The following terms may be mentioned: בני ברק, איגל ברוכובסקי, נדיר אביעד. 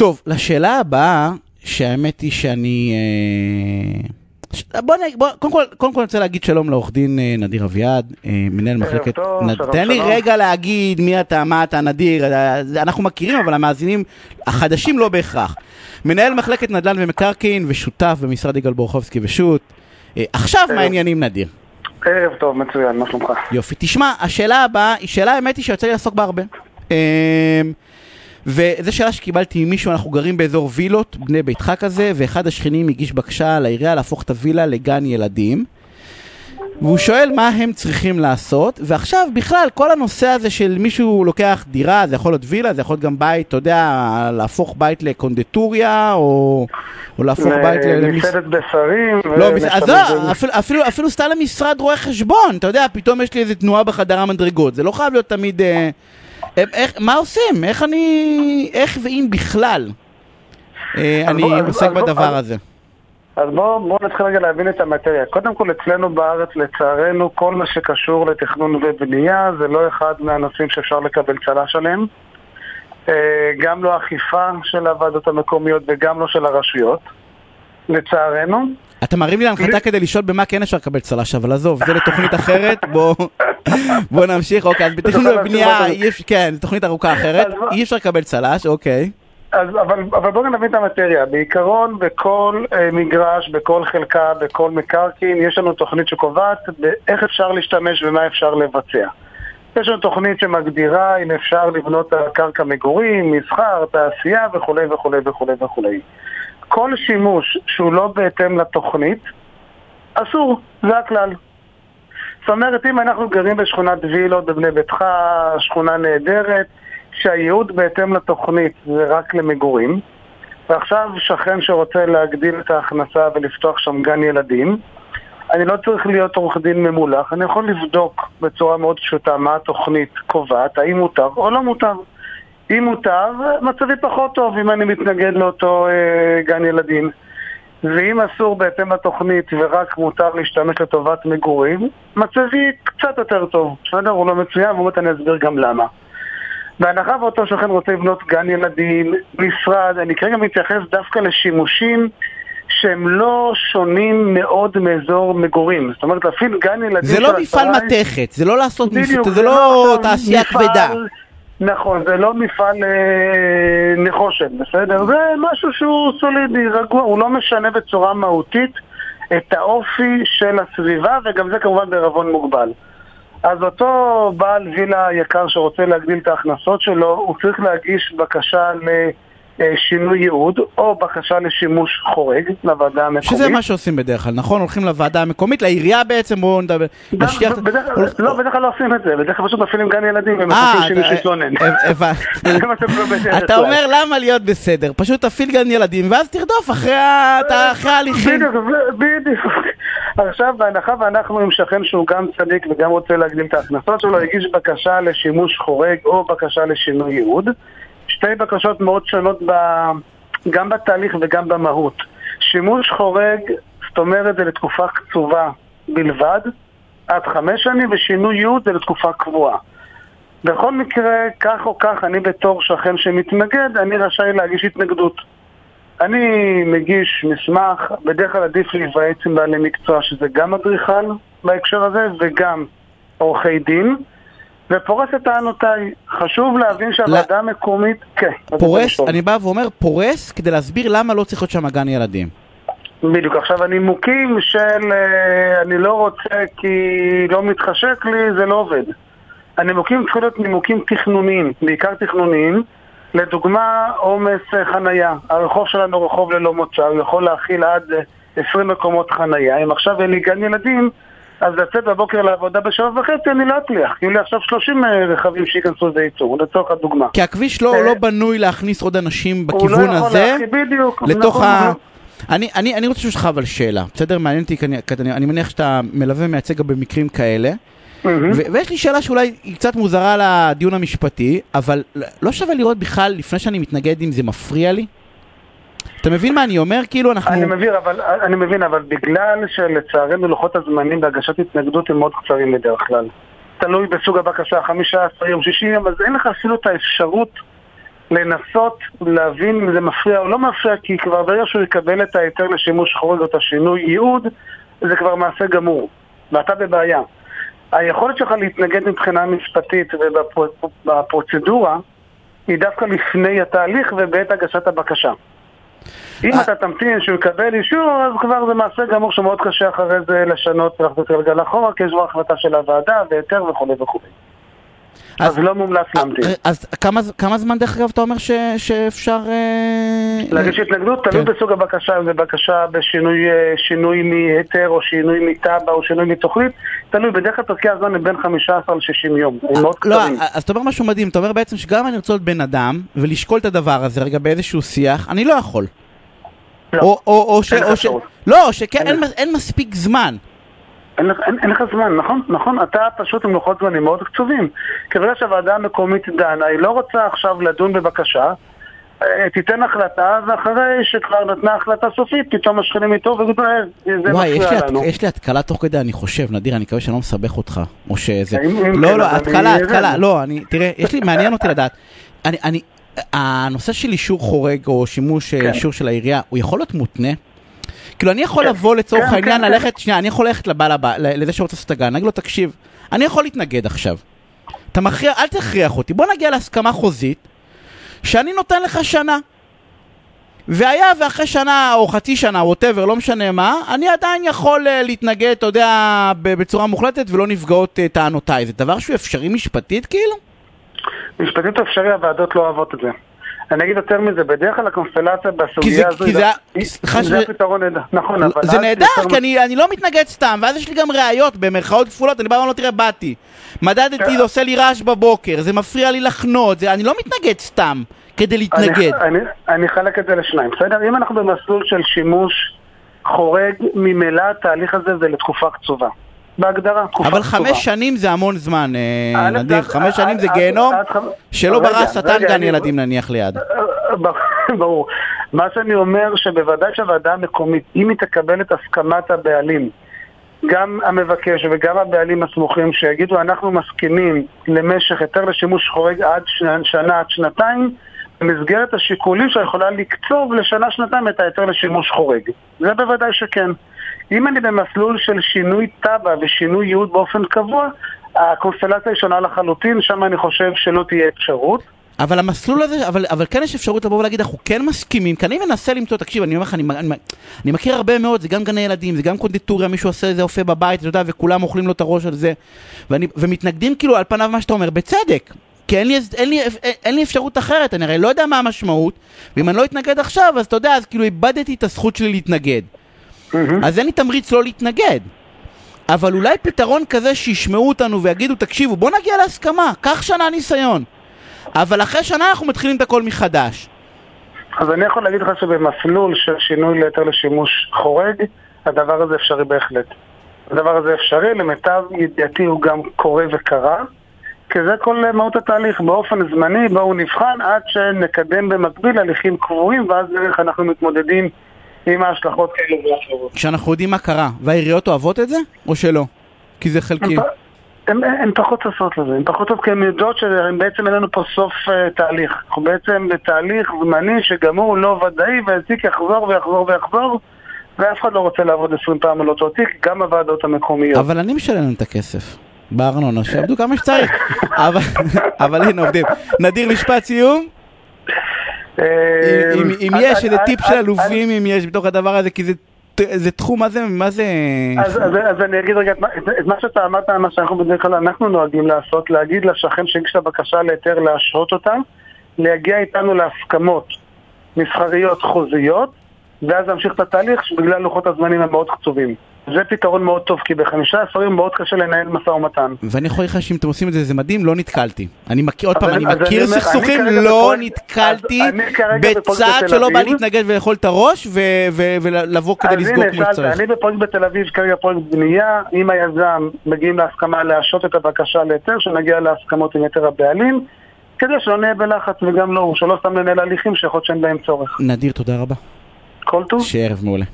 טוב, לשאלה הבאה, שהאמת היא שאני... קודם כל אני רוצה להגיד שלום לעורך דין נדיר אביעד, מנהל מחלקת... תן לי רגע להגיד מי אתה, מה אתה, נדיר, אנחנו מכירים, אבל המאזינים החדשים לא בהכרח. מנהל מחלקת נדל"ן ומקרקעין ושותף במשרד איגל ברוכובסקי ושות. עכשיו מעניינים נדיר. ערב טוב, מצוין, מה שלומך? יופי, תשמע, השאלה הבאה היא שאלה האמת היא שיוצא לי לעסוק בה הרבה. וזו שאלה שקיבלתי עם מישהו, אנחנו גרים באזור וילות, בני ביתך כזה, ואחד השכנים הגיש בקשה לעירייה להפוך את הווילה לגן ילדים, והוא שואל מה הם צריכים לעשות, ועכשיו בכלל כל הנושא הזה של מישהו לוקח דירה, זה יכול להיות וילה, זה יכול להיות גם בית, אתה יודע, להפוך בית לקונדטוריה, או להפוך בית למסעדת בשרים. אפילו סתם למשרד רואה חשבון, אתה יודע, פתאום יש לי איזו תנועה בחדר המדרגות, זה לא חייב להיות תמיד... מה עושים? איך ואם בכלל אני עוסק בדבר הזה? אז בואו נתחיל רגע להבין את המטריה. קודם כל, אצלנו בארץ, לצערנו, כל מה שקשור לתכנון ובנייה זה לא אחד מהנושאים שאפשר לקבל צל"ש עליהם, גם לא אכיפה של הוועדות המקומיות וגם לא של הרשויות, לצערנו. אתה מרים לי להנחתה כדי לשאול במה כן אפשר לקבל צל"ש, אבל עזוב, זה לתוכנית אחרת, בוא נמשיך, אוקיי, אז בתכנון ובנייה, כן, זו תוכנית ארוכה אחרת, אי אפשר לקבל צל"ש, אוקיי. אבל בואו נבין את המטריה, בעיקרון בכל מגרש, בכל חלקה, בכל מקרקעין, יש לנו תוכנית שקובעת איך אפשר להשתמש ומה אפשר לבצע. יש לנו תוכנית שמגדירה אם אפשר לבנות קרקע מגורים, מסחר, תעשייה וכו' וכו' וכו' וכו'. כל שימוש שהוא לא בהתאם לתוכנית, אסור, זה הכלל. זאת אומרת, אם אנחנו גרים בשכונת וילות בבני ביתך, שכונה נהדרת, שהייעוד בהתאם לתוכנית זה רק למגורים, ועכשיו שכן שרוצה להגדיל את ההכנסה ולפתוח שם גן ילדים, אני לא צריך להיות עורך דין ממולח, אני יכול לבדוק בצורה מאוד פשוטה מה התוכנית קובעת, האם מותר או לא מותר. אם מותר, מצבי פחות טוב אם אני מתנגד לאותו גן ילדים. ואם אסור בהתאם לתוכנית ורק מותר להשתמש לטובת מגורים, מצבי קצת יותר טוב. בסדר, הוא לא מצוין, ובאמת אני אסביר גם למה. בהנחה ואותו שכן רוצה לבנות גן ילדים, משרד, אני כרגע מתייחס דווקא לשימושים שהם לא שונים מאוד מאזור מגורים. זאת אומרת, אפילו גן ילדים... זה לא מפעל מתכת, זה לא לעשות מפעל, זה לא תעשייה כבדה. נכון, זה לא מפעל נחושת, בסדר? זה משהו שהוא סולידי, רגוע, הוא לא משנה בצורה מהותית את האופי של הסביבה, וגם זה כמובן ברבון מוגבל. אז אותו בעל וילה יקר שרוצה להגדיל את ההכנסות שלו, הוא צריך להגיש בקשה לשינוי ייעוד, או בקשה לשימוש חורג לוועדה המקומית. שזה מה שעושים בדרך כלל, נכון? הולכים לוועדה המקומית, לעירייה בעצם, בואו נדבר... לא, בדרך כלל לא עושים את זה, בדרך כלל פשוט מפעילים גן ילדים, ומחכים שמישהו יתלונן. אתה אומר, למה להיות בסדר? פשוט תפעיל גן ילדים, ואז תרדוף אחרי ההליכים. בדיוק. עכשיו, בהנחה ואנחנו עם שכן שהוא גם צדיק וגם רוצה להגדיל את ההכנסות שלו, הגיש בקשה לשימוש חורג או בקשה לשינוי ייעוד. שתי בקשות מאוד שונות גם בתהליך וגם במהות. שימוש חורג, זאת אומרת, זה לתקופה קצובה בלבד, עד 5 שנים, ושינוי ייעוד זה לתקופה קבועה. בכל מקרה, כך או כך, אני בתור שכן שמתנגד, אני רשאי להגיש התנגדות. אני מגיש מסמך, בדרך כלל עדיף להיוועץ עם בעלי מקצוע, שזה גם אדריכל בהקשר הזה, וגם עורכי דין, ופורס את טענותיי. חשוב להבין שהוועדה המקומית... פורס, אני בא ואומר פורס, כדי להסביר למה לא צריך להיות שם גן ילדים. בדיוק, עכשיו הנימוקים של אני לא רוצה כי לא מתחשק לי, זה לא עובד. הנימוקים צריכים להיות נימוקים תכנוניים, בעיקר תכנוניים, לדוגמה, עומס חנייה. הרחוב שלנו הוא רחוב ללא מוצא, הוא יכול להכיל עד 20 מקומות חנייה. אם עכשיו אין לי גן ילדים, אז לצאת בבוקר לעבודה ב7:30 אני לא אצליח. יהיו לי עכשיו 30 רכבים שיכנסו וייצאו, לצורך הדוגמה. כי הכביש לא בנוי להכניס עוד אנשים בכיוון הזה. לתוך ה... אני רוצה לשאול אותך אבל שאלה. בסדר, מעניין אותי, אני מניח שאתה מלווה מייצג במקרים כאלה. ויש לי שאלה שאולי היא קצת מוזרה לדיון המשפטי, אבל לא שווה לראות בכלל לפני שאני מתנגד אם זה מפריע לי? אתה מבין מה אני אומר? כאילו אנחנו... אני מבין, אבל בגלל שלצערנו לוחות הזמנים בהגשת התנגדות הם מאוד קצרים בדרך כלל. תלוי בסוג הבקשה, 15 יום, 60 יום, אז אין לך אפילו את האפשרות לנסות להבין אם זה מפריע או לא מפריע, כי כבר ברגע שהוא יקבל את היתר לשימוש חורג, את השינוי ייעוד, זה כבר מעשה גמור, ואתה בבעיה. היכולת שלך להתנגד מבחינה משפטית ובפרוצדורה היא דווקא לפני התהליך ובעת הגשת הבקשה. אם אתה תמתין שהוא יקבל אישור, אז כבר זה מעשה גמור שמאוד קשה אחרי זה לשנות ולחזות רגל אחורה, כי יש לו החלטה של הוועדה והיתר וכו' וכו'. אז לא מומלץ להמתין. אז כמה זמן דרך אגב אתה אומר שאפשר... להגיש התנגדות, תלוי בסוג הבקשה, אם זה בקשה בשינוי מהיתר או שינוי מטאבה או שינוי מתוכנית, תלוי, בדרך כלל תזכיר הזמן מבין 15 ל-60 יום. לא, אז אתה אומר משהו מדהים, אתה אומר בעצם שגם אני רוצה להיות בן אדם ולשקול את הדבר הזה רגע באיזשהו שיח, אני לא יכול. לא, שאין מספיק זמן. אין לך זמן, נכון? אתה פשוט עם לוחות זמנים מאוד קצובים. כבלי שהוועדה המקומית דנה, היא לא רוצה עכשיו לדון בבקשה, תיתן החלטה, ואחרי שכבר נתנה החלטה סופית, פתאום השכנים איתו וגדוהב. וואי, יש לי התקלה תוך כדי, אני חושב, נדיר, אני מקווה שאני לא מסבך אותך, או שזה... לא, התקלה, לא, תראה, יש לי, מעניין אותי לדעת. הנושא של אישור חורג, או שימוש אישור של העירייה, הוא יכול להיות מותנה? כאילו, אני יכול לבוא לצורך העניין, ללכת, שנייה, אני יכול ללכת לבעל הבא, לזה שרוצה לעשות הגן, נגיד לו, תקשיב, אני יכול להתנגד עכשיו. אתה מכריע, אל תכריח אותי, בוא נגיע להסכמה חוזית, שאני נותן לך שנה. והיה, ואחרי שנה, או חצי שנה, או whatever, לא משנה מה, אני עדיין יכול להתנגד, אתה יודע, בצורה מוחלטת, ולא נפגעות טענותיי. זה דבר שהוא אפשרי משפטית, כאילו? משפטית אפשרי, הוועדות לא אוהבות את זה. אני אגיד יותר מזה, בדרך כלל הקונסטלציה בסוגיה הזו, זה פתרון נהדר. נכון, אבל... זה נהדר, כי אני לא מתנגד סתם, ואז יש לי גם ראיות במרכאות כפולות, אני בא ואומר, תראה, באתי, מדדתי, זה עושה לי רעש בבוקר, זה מפריע לי לחנות, אני לא מתנגד סתם כדי להתנגד. אני חלק את זה לשניים. בסדר, אם אנחנו במסלול של שימוש חורג, ממילא התהליך הזה זה לתקופה קצובה. בהגדרה. אבל 5 שנים זה המון זמן, נדיר. 5 שנים זה גיהנום שלא ברא שטן גן ילדים נניח ליד. ברור. מה שאני אומר שבוודאי שהוועדה המקומית, אם היא תקבל את הסכמת הבעלים, גם המבקש וגם הבעלים הסמוכים שיגידו אנחנו מסכימים למשך יותר לשימוש חורג עד שנה, עד שנתיים, במסגרת השיקולים שיכולה לקצוב לשנה, שנתיים את היתר לשימוש חורג. זה בוודאי שכן. אם אני במסלול של שינוי טבע ושינוי ייעוד באופן קבוע, הקונסטלציה היא שונה לחלוטין, שם אני חושב שלא תהיה אפשרות. אבל המסלול הזה, אבל כן יש אפשרות לבוא ולהגיד, אנחנו כן מסכימים, כי אני מנסה למצוא, תקשיב, אני אומר לך, אני מכיר הרבה מאוד, זה גם גני ילדים, זה גם קונדיטוריה, מישהו עושה איזה אופה בבית, אתה יודע, וכולם אוכלים לו את הראש על זה, ומתנגדים כאילו על פניו מה שאתה אומר, בצדק. כי אין לי אפשרות אחרת, אני הרי לא יודע מה המשמעות, ואם אני לא אתנגד עכשיו, אז אתה יודע, אז כאילו איבדתי את הזכות שלי להתנגד. אז אין לי תמריץ לא להתנגד. אבל אולי פתרון כזה שישמעו אותנו ויגידו, תקשיבו, בוא נגיע להסכמה, כך שנה ניסיון. אבל אחרי שנה אנחנו מתחילים את הכל מחדש. אז אני יכול להגיד לך שבמסלול של שינוי ליתר לשימוש חורג, הדבר הזה אפשרי בהחלט. הדבר הזה אפשרי, למיטב ידיעתי הוא גם קורה וקרה, כי זה כל מהות התהליך באופן זמני, בו הוא נבחן עד שנקדם במקביל הליכים קבועים, ואז דרך אנחנו מתמודדים עם ההשלכות כאלה ולאחרות. כשאנחנו יודעים מה קרה, והעיריות אוהבות את זה? או שלא? כי זה חלקים. הן פחות עושות לזה, הן פחות עושות, כי הן יודעות שבעצם אין לנו פה סוף תהליך. אנחנו בעצם בתהליך זמני שגם הוא לא ודאי, והתיק יחזור ויחזור ויחזור, ואף אחד לא רוצה לעבוד 20 פעם על אותו תיק, גם הוועדות המקומיות. אבל אני משלם את הכסף. בארנונה, שעבדו כמה שצריך. אבל הנה עובדים. נדיר, משפט סיום? אם יש איזה טיפ של אלופים, אם יש בתוך הדבר הזה, כי זה תחום הזה, מה זה... אז אני אגיד רגע, את מה שאתה אמרת, מה שאנחנו בדרך כלל אנחנו נוהגים לעשות, להגיד לשכן שהגיש לבקשה להיתר להשהות אותה, להגיע איתנו להסכמות מסחריות חוזיות, ואז להמשיך את התהליך בגלל לוחות הזמנים המאוד קצובים. זה פתרון מאוד טוב, כי ב15 יום מאוד קשה לנהל משא ומתן. ואני יכול לך שאם אתם עושים את זה, זה מדהים, לא נתקלתי. עוד פעם, אני מכיר סכסוכים, לא נתקלתי בצד שלא בא להתנגד ולאכול את הראש, ולבוא כדי לסגור כמו שצריך. אני בפרויקט בתל אביב, כרגע פרויקט בנייה, עם היזם מגיעים להסכמה להשעות את הבקשה ליתר, שנגיע להסכמות עם יתר הבעלים, כדי שלא נהיה בלחץ וגם לא, שלא סתם לנהל הליכים שיכול שאין בהם צורך. נדיר, תודה רבה. כל טוב. שערב מעולה.